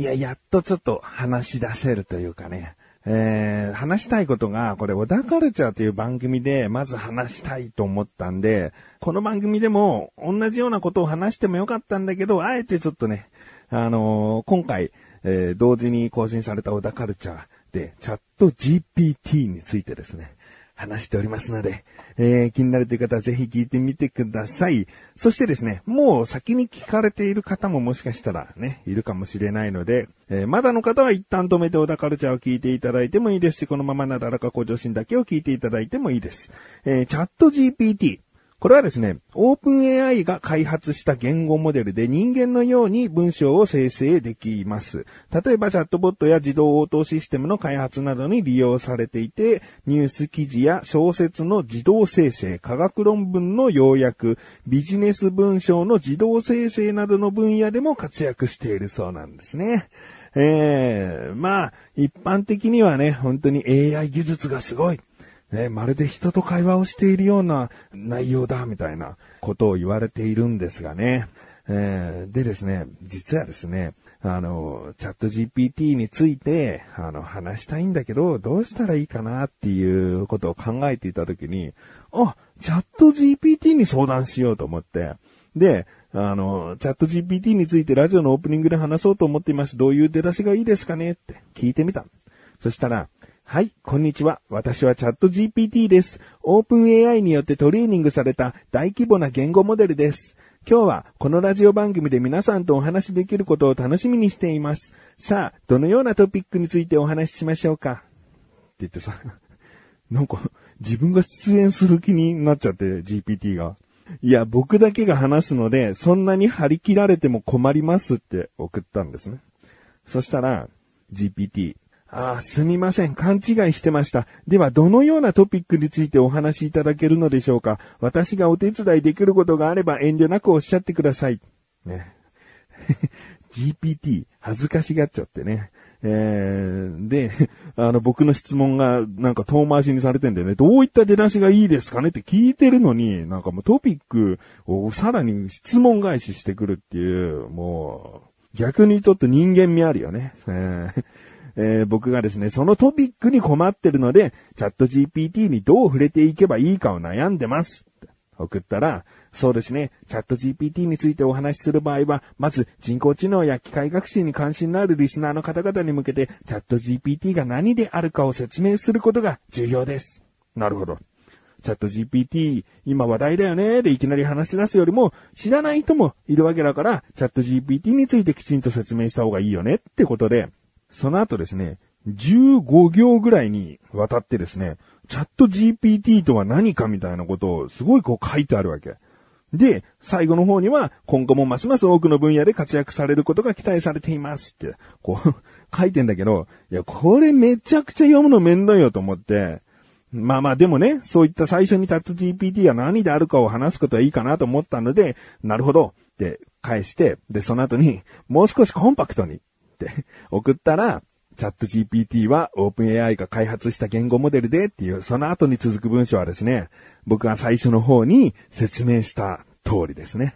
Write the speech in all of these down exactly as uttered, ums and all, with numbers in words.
いや、やっとちょっと話し出せるというかね、えー、話したいことが、これ、小田カルチャーという番組で、まず話したいと思ったんで、この番組でも、同じようなことを話してもよかったんだけど、あえてちょっとね、あのー、今回、えー、同時に更新された小田カルチャーで、チャット ジーピーティー についてですね、話しておりますので、えー、気になるという方はぜひ聞いてみてください。そしてですね、もう先に聞かれている方ももしかしたらね、いるかもしれないので、えー、まだの方は一旦止めて小田カルチャーを聞いていただいてもいいですし、このままなだらか向上心だけを聞いていただいてもいいです。えー、チャット ジーピーティー。これはですね、オープン エーアイ が開発した言語モデルで人間のように文章を生成できます。例えばチャットボットや自動応答システムの開発などに利用されていて、ニュース記事や小説の自動生成、科学論文の要約、ビジネス文章の自動生成などの分野でも活躍しているそうなんですね。えー、まあ、一般的にはね、本当に エーアイ 技術がすごい。ね、まるで人と会話をしているような内容だみたいなことを言われているんですがね、えー、でですね、実はですね、あのチャット ジーピーティー についてあの話したいんだけどどうしたらいいかなっていうことを考えていたときに、あ、チャット ジーピーティー に相談しようと思って、で、あのチャット ジーピーティー についてラジオのオープニングで話そうと思っています。どういう出だしがいいですかねって聞いてみた。そしたら、はい、こんにちは。私はチャット ジーピーティー です。オープン エーアイ によってトレーニングされた大規模な言語モデルです。今日はこのラジオ番組で皆さんとお話しできることを楽しみにしています。さあ、どのようなトピックについてお話ししましょうか。って言ってさ、なんか自分が出演する気になっちゃって ジーピーティー が。いや、僕だけが話すので、そんなに張り切られても困りますって送ったんですね。そしたら ジーピーティー、ああ、すみません。勘違いしてました。では、どのようなトピックについてお話しいただけるのでしょうか。私がお手伝いできることがあれば遠慮なくおっしゃってください。ね、ジーピーティー、恥ずかしがっちゃってね。えー、で、あの、僕の質問がなんか遠回しにされてんだよね。どういった出だしがいいですかねって聞いてるのに、なんかもうトピックをさらに質問返ししてくるっていう、もう、逆にちょっと人間味あるよね。えーえー、僕がですね、そのトピックに困ってるので、チャット ジーピーティー にどう触れていけばいいかを悩んでます。送ったら、そうですね、チャット ジーピーティー についてお話しする場合は、まず人工知能や機械学習に関心のあるリスナーの方々に向けて、チャット ジーピーティー が何であるかを説明することが重要です。なるほど。チャット ジーピーティー、今話題だよね、でいきなり話し出すよりも、知らない人もいるわけだから、チャット ジーピーティー についてきちんと説明した方がいいよね、ってことで、その後ですね、じゅうごぎょうぐらいにわたってですね、チャット ジーピーティー とは何かみたいなことをすごいこう書いてあるわけ。で、最後の方には、今後もますます多くの分野で活躍されることが期待されていますって、こう書いてんだけど、いや、これめちゃくちゃ読むのめんどいよと思って、まあまあでもね、そういった最初にチャット ジーピーティー が何であるかを話すことはいいかなと思ったので、なるほどって返して、で、その後に、もう少しコンパクトに、送ったら、チャット ジーピーティー は オープンエーアイ が開発した言語モデルでっていう、その後に続く文章はですね、僕が最初の方に説明した通りですね、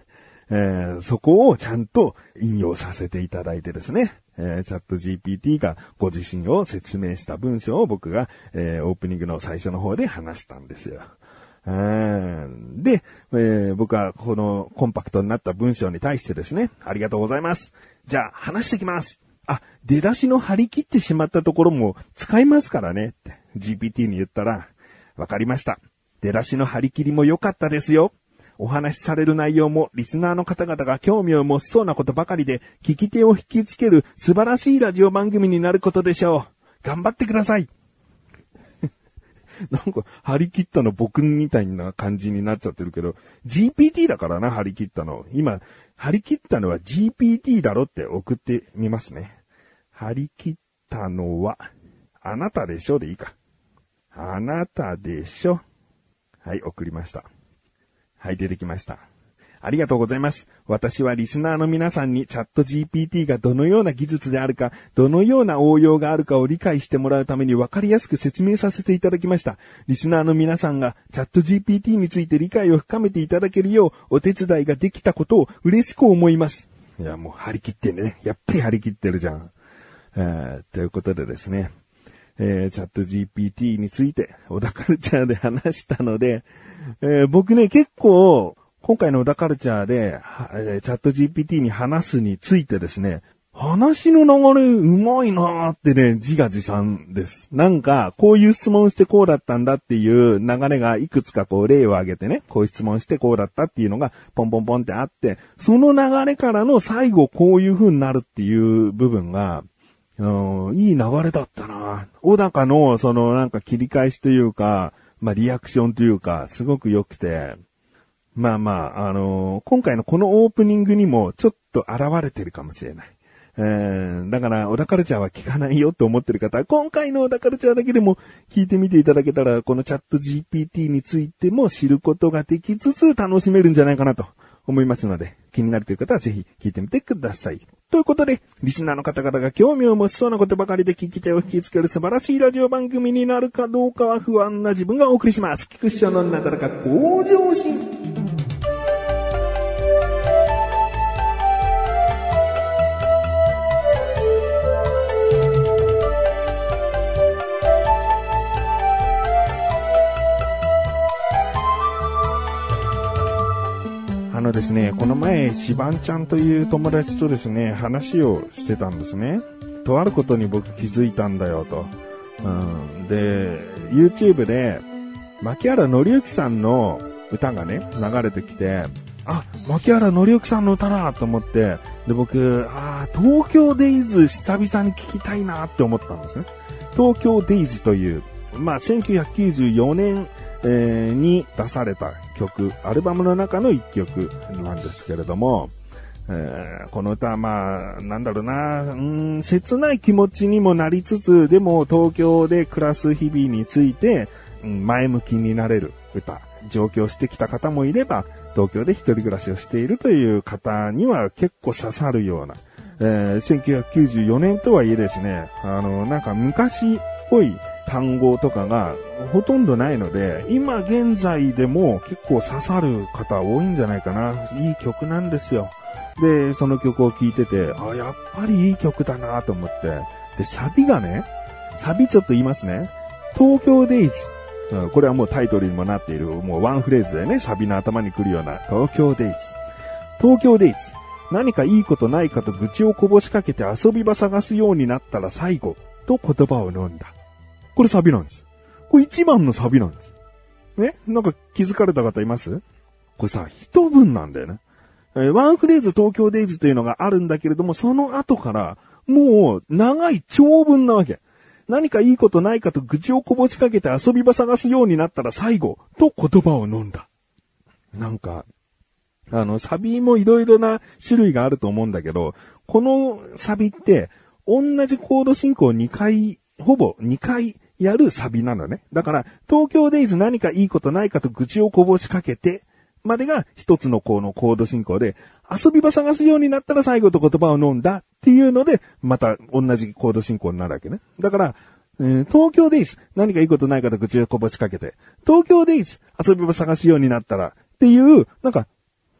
えー、そこをちゃんと引用させていただいてですね、えー、チャット ジーピーティー がご自身を説明した文章を僕が、えー、オープニングの最初の方で話したんですよ。で、えー、僕はこのコンパクトになった文章に対してですね、ありがとうございます、じゃあ話してきます、あ、出だしの張り切ってしまったところも使いますからねって ジーピーティー に言ったら、わかりました。出だしの張り切りも良かったですよ。お話しされる内容もリスナーの方々が興味を持ちそうなことばかりで、聞き手を引きつける素晴らしいラジオ番組になることでしょう。頑張ってください。なんか張り切ったの僕みたいな感じになっちゃってるけど、 ジーピーティー だからな、張り切ったの。今張り切ったのは ジーピーティー だろって送ってみますね。張り切ったのはあなたでしょでいいか。あなたでしょ。はい、送りました。はい、出てきました。ありがとうございます。私はリスナーの皆さんにチャット ジーピーティー がどのような技術であるか、どのような応用があるかを理解してもらうために分かりやすく説明させていただきました。リスナーの皆さんがチャット ジーピーティー について理解を深めていただけるようお手伝いができたことを嬉しく思います。いや、もう張り切ってね。やっぱり張り切ってるじゃん。えー、ということでですね、えー、チャット ジーピーティー について、小田カルチャーで話したので、えー、僕ね、結構、今回の小田カルチャーで、チャット ジーピーティー に話すについてですね、話の流れうまいなーってね、自画自賛です。なんか、こういう質問してこうだったんだっていう流れがいくつかこう例を挙げてね、こういう質問してこうだったっていうのがポンポンポンってあって、その流れからの最後こういう風になるっていう部分が、うん、いい流れだったなー。小高のそのなんか切り返しというか、まあリアクションというか、すごく良くて、まあまあ、あのー、今回のこのオープニングにもちょっと現れてるかもしれない。えー、だから、小田カルチャーは聞かないよと思ってる方は、今回の小田カルチャーだけでも聞いてみていただけたら、このチャット ジーピーティー についても知ることができつつ楽しめるんじゃないかなと思いますので、気になるという方はぜひ聞いてみてください。ということで、リスナーの方々が興味を持ちそうなことばかりで聞き手を引きつける素晴らしいラジオ番組になるかどうかは不安な自分がお送りします。菊師匠のなだらか向上心。あのですね、この前シバンちゃんという友達とですね話をしてたんですね。とあることに僕気づいたんだよと、うん、で YouTube で牧原紀之さんの歌がね流れてきて、あ、牧原紀之さんの歌だと思って、で僕あ東京デイズ久々に聞きたいなって思ったんですね。東京デイズという、まあ、せんきゅうひゃくきゅうじゅうよねんに出された曲、アルバムの中の一曲なんですけれども、えー、この歌はまあ、なんだろうな、うーん、切ない気持ちにもなりつつ、でも東京で暮らす日々について、うん、前向きになれる歌。上京してきた方もいれば、東京で一人暮らしをしているという方には結構刺さるような、えー、せんきゅうひゃくきゅうじゅうよねんとはいえですね、あの、なんか昔っぽい単語とかがほとんどないので、今現在でも結構刺さる方多いんじゃないかな。いい曲なんですよ。で、その曲を聴いてて、あ、やっぱりいい曲だなと思って。で、サビがね、サビちょっと言いますね。東京デイズ。これはもうタイトルにもなっている、もうワンフレーズでね、サビの頭に来るような東京デイズ。東京デイズ。何かいいことないかと愚痴をこぼしかけて遊び場探すようになったら最後と言葉を飲んだ。これサビなんです。これ一番のサビなんです。ね、なんか気づかれた方います？これさ、一文なんだよね。えー、ワンフレーズ東京デイズというのがあるんだけれども、その後から、もう長い長文なわけ。何かいいことないかと愚痴をこぼしかけて遊び場探すようになったら最後と言葉を飲んだ。なんか、あの、サビもいろいろな種類があると思うんだけど、このサビって、同じコード進行をにかい、ほぼにかい、やるサビなのね。だから、東京デイズ何かいいことないかと愚痴をこぼしかけて、までが一つのこのコード進行で、遊び場探すようになったら最後と言葉を飲んだっていうので、また同じコード進行になるわけね。だから、えー、東京デイズ何かいいことないかと愚痴をこぼしかけて、東京デイズ遊び場探すようになったらっていう、なんか、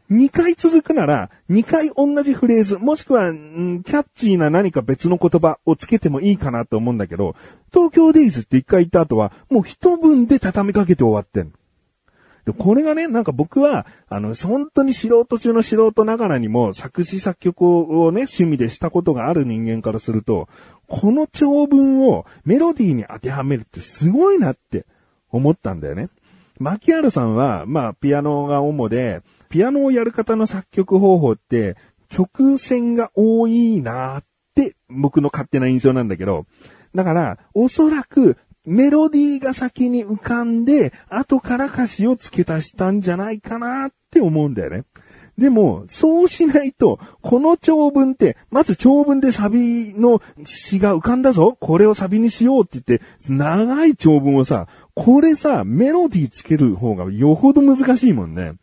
にかい続くなら、にかい同じフレーズ、もしくは、ん、キャッチーな何か別の言葉をつけてもいいかなと思うんだけど、東京デイズっていっかい言った後は、もう一文で畳みかけて終わってんの。で、これがね、なんか僕は、あの、本当に素人中の素人ながらにも、作詞作曲をね、趣味でしたことがある人間からすると、この長文をメロディーに当てはめるってすごいなって思ったんだよね。牧原さんは、まあ、ピアノが主で、ピアノをやる方の作曲方法って曲線が多いなーって僕の勝手な印象なんだけど、だからおそらくメロディーが先に浮かんで後から歌詞を付け足したんじゃないかなーって思うんだよね。でもそうしないとこの長文ってまず長文でサビの詞が浮かんだぞ、これをサビにしようって言って長い長文をさ、これさメロディーつける方がよほど難しいもんね。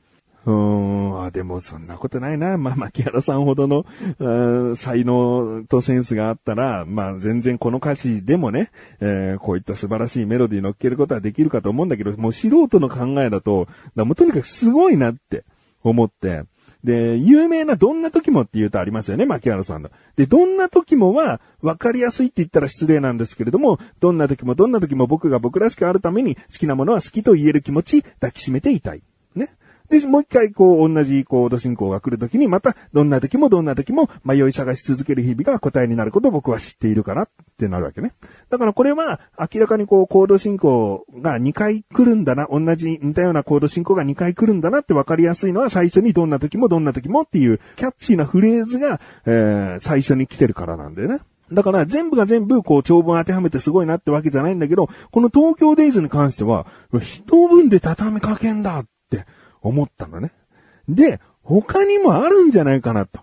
うーん、あ、でもそんなことないな。まあ、牧原さんほどの、うん、才能とセンスがあったら、まあ、全然この歌詞でもね、えー、こういった素晴らしいメロディー乗っけることはできるかと思うんだけど、もう素人の考えだと、だもうとにかくすごいなって思って、で、有名などんな時もっていうとありますよね、牧原さんの。で、どんな時もは分かりやすいって言ったら失礼なんですけれども、どんな時もどんな時も僕が僕らしくあるために好きなものは好きと言える気持ち抱きしめていたい。ね。で、もう一回こう同じコード進行が来る時にまたどんな時もどんな時も迷い探し続ける日々が答えになることを僕は知っているからってなるわけね。だからこれは明らかにこうコード進行がにかい来るんだな、同じ似たようなコード進行がにかい来るんだなって分かりやすいのは最初にどんな時もどんな時もっていうキャッチーなフレーズが、えー、最初に来てるからなんだよね。だから全部が全部こう長文当てはめてすごいなってわけじゃないんだけど、この東京デイズに関しては一文で畳みかけんだって思ったのね。で、他にもあるんじゃないかなと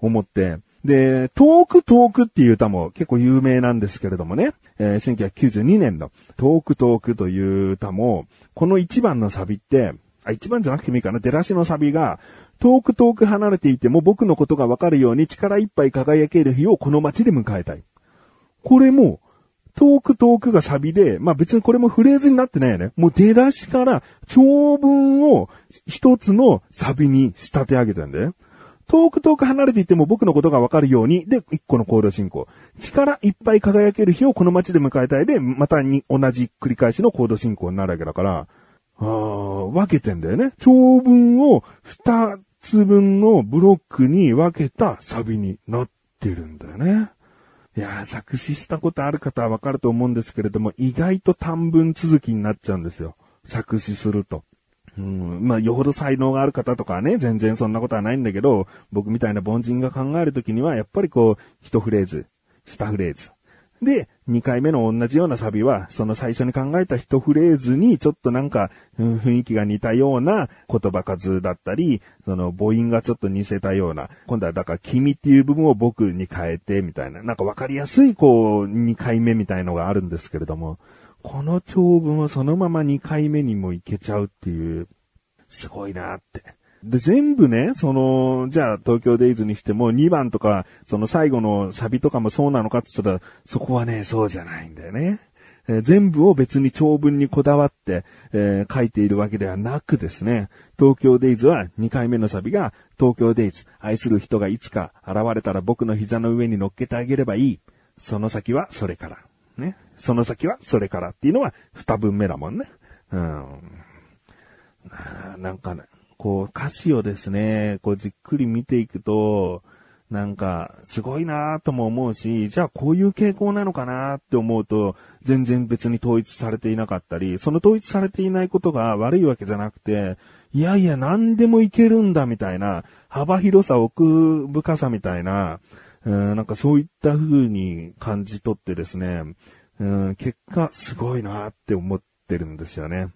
思って、で、遠く遠くっていう歌も結構有名なんですけれどもね、えー、せんきゅうひゃくきゅうじゅうにねんの遠く遠くという歌も、この一番のサビって、あ、一番じゃなくてもいいかな、出だしのサビが、遠く遠く離れていても僕のことがわかるように力いっぱい輝ける日をこの街で迎えたい。これも、遠く遠くがサビで、まあ別にこれもフレーズになってないよね。もう出だしから長文を一つのサビに仕立て上げたんだよ。遠く遠く離れていても僕のことがわかるようにで一個のコード進行。力いっぱい輝ける日をこの街で迎えたいで、またに同じ繰り返しのコード進行になるわけだから、あー、分けてんだよね。長文を二つ分のブロックに分けたサビになってるんだよね。いやー、作詞したことある方はわかると思うんですけれども、意外と短文続きになっちゃうんですよ、作詞すると。うん、まあよほど才能がある方とかはね、全然そんなことはないんだけど、僕みたいな凡人が考えるときにはやっぱりこう一フレーズ二フレーズで、にかいめの同じようなサビはその最初に考えた一フレーズにちょっとなんか、うん、雰囲気が似たような言葉数だったり、その母音がちょっと似せたような、今度はだから君っていう部分を僕に変えてみたいな、なんかわかりやすいこうにかいめみたいのがあるんですけれども、この長文をそのままにかいめにもいけちゃうっていう、すごいなーって。で、全部ね、その、じゃあ東京デイズにしてもにばんとか、その最後のサビとかもそうなのかって言ったら、そこはね、そうじゃないんだよね。えー、全部を別に長文にこだわって、えー、書いているわけではなくですね、東京デイズはにかいめのサビが、東京デイズ、愛する人がいつか現れたら僕の膝の上に乗っけてあげればいい。その先はそれから。ね。その先はそれからっていうのはにぶんめだもんね。うん。なんかね、こう歌詞をですね、こうじっくり見ていくと、なんかすごいなぁとも思うし、じゃあこういう傾向なのかなって思うと、全然別に統一されていなかったり、その統一されていないことが悪いわけじゃなくて、いやいや何でもいけるんだみたいな、幅広さ、奥深さみたいな、うーん、なんかそういった風に感じ取ってですね、うーん、結果すごいなぁって思ってるんですよね。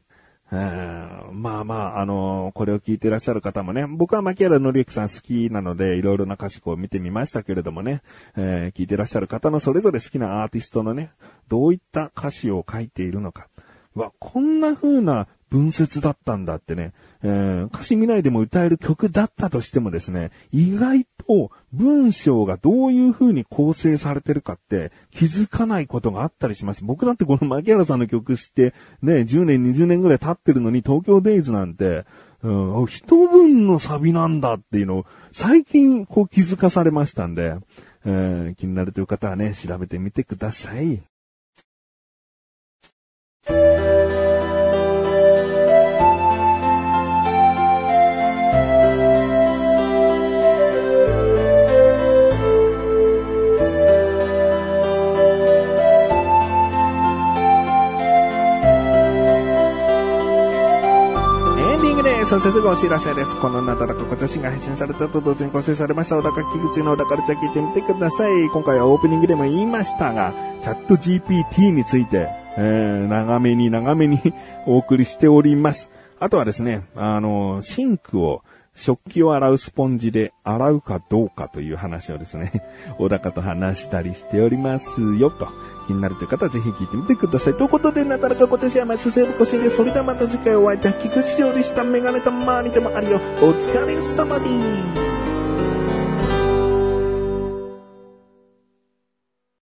まあまあ、あのー、これを聞いていらっしゃる方もね、僕は牧原紀之さん好きなので、いろいろな歌詞を見てみましたけれどもね、えー、聞いていらっしゃる方のそれぞれ好きなアーティストのね、どういった歌詞を書いているのか。わ、こんな風な文節だったんだってね、えー、歌詞見ないでも歌える曲だったとしてもですね、意外と文章がどういう風に構成されてるかって気づかないことがあったりします。僕だってこの牧原さんの曲してね、じゅうねんにじゅうねんぐらい経ってるのに、東京デイズなんて、うん、一文のサビなんだっていうのを最近こう気づかされましたんで、えー、気になるという方はね、調べてみてください。そしてすぐお知らせです。このなだらか小女子が配信されたと同時に更新されました小高菊池の小高ルチャ聞いてみてください。今回はオープニングでも言いましたが、チャット ジーピーティー について、えー、長めに長めにお送りしております。あとはですね、あの、シンクを食器を洗うスポンジで洗うかどうかという話をですね、小高と話したりしておりますよと。気になるという方はぜひ聞いてみてください。ということで、なだらか小女子はまっすぐご視聴、それではまた次回お会いいたい。菊池翔でした。メガネたまにでもあるよ。お疲れ様です。